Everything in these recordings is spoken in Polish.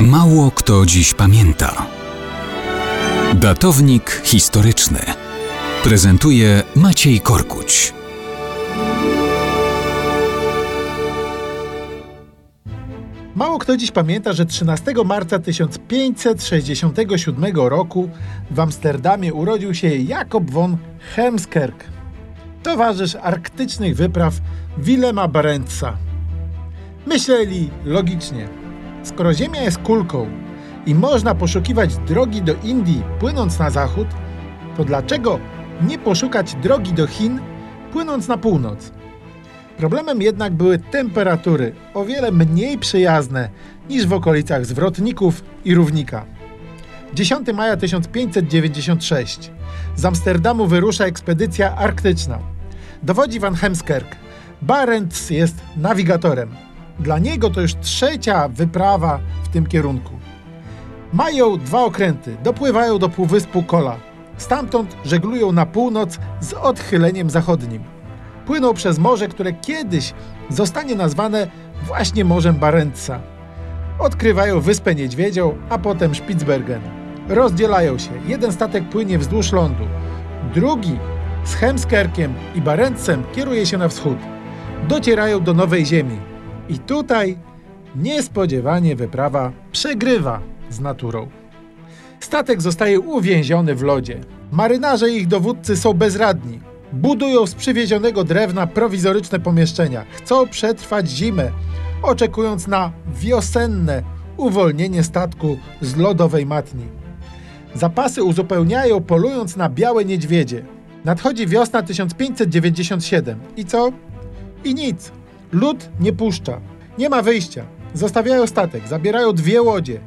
Mało kto dziś pamięta. Datownik historyczny prezentuje Maciej Korkuć. Mało kto dziś pamięta, że 13 marca 1567 roku w Amsterdamie urodził się Jacob van Heemskerck, towarzysz arktycznych wypraw Willema Barentsa. Myśleli logicznie. Skoro Ziemia jest kulką i można poszukiwać drogi do Indii płynąc na zachód, to dlaczego nie poszukać drogi do Chin płynąc na północ? Problemem jednak były temperatury o wiele mniej przyjazne niż w okolicach Zwrotników i Równika. 10 maja 1596. Z Amsterdamu wyrusza ekspedycja arktyczna. Dowodzi van Heemskerck. Barents jest nawigatorem. Dla niego to już trzecia wyprawa w tym kierunku. Mają dwa okręty, dopływają do Półwyspu Kola. Stamtąd żeglują na północ z odchyleniem zachodnim. Płyną przez morze, które kiedyś zostanie nazwane właśnie Morzem Barentsa. Odkrywają Wyspę Niedźwiedzią, a potem Spitsbergen. Rozdzielają się. Jeden statek płynie wzdłuż lądu. Drugi z Heemskerckiem i Barentsem kieruje się na wschód. Docierają do Nowej Ziemi. I tutaj niespodziewanie wyprawa przegrywa z naturą. Statek zostaje uwięziony w lodzie. Marynarze i ich dowódcy są bezradni. Budują z przywiezionego drewna prowizoryczne pomieszczenia. Chcą przetrwać zimę, oczekując na wiosenne uwolnienie statku z lodowej matni. Zapasy uzupełniają, polując na białe niedźwiedzie. Nadchodzi wiosna 1597. I co? I nic. Lód nie puszcza. Nie ma wyjścia. Zostawiają statek, zabierają dwie łodzie.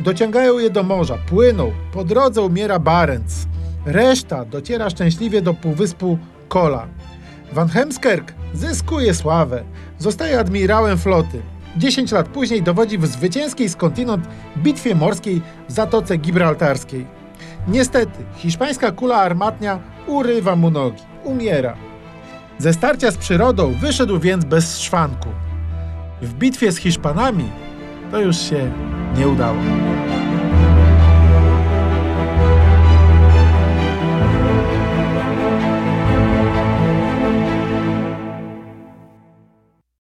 Dociągają je do morza, płyną. Po drodze umiera Barents. Reszta dociera szczęśliwie do Półwyspu Kola. Van Heemskerck zyskuje sławę. Zostaje admirałem floty. 10 lat później dowodzi w zwycięskiej skądinąd bitwie morskiej w Zatoce Gibraltarskiej. Niestety, hiszpańska kula armatnia urywa mu nogi. Umiera. Ze starcia z przyrodą wyszedł więc bez szwanku. W bitwie z Hiszpanami to już się nie udało.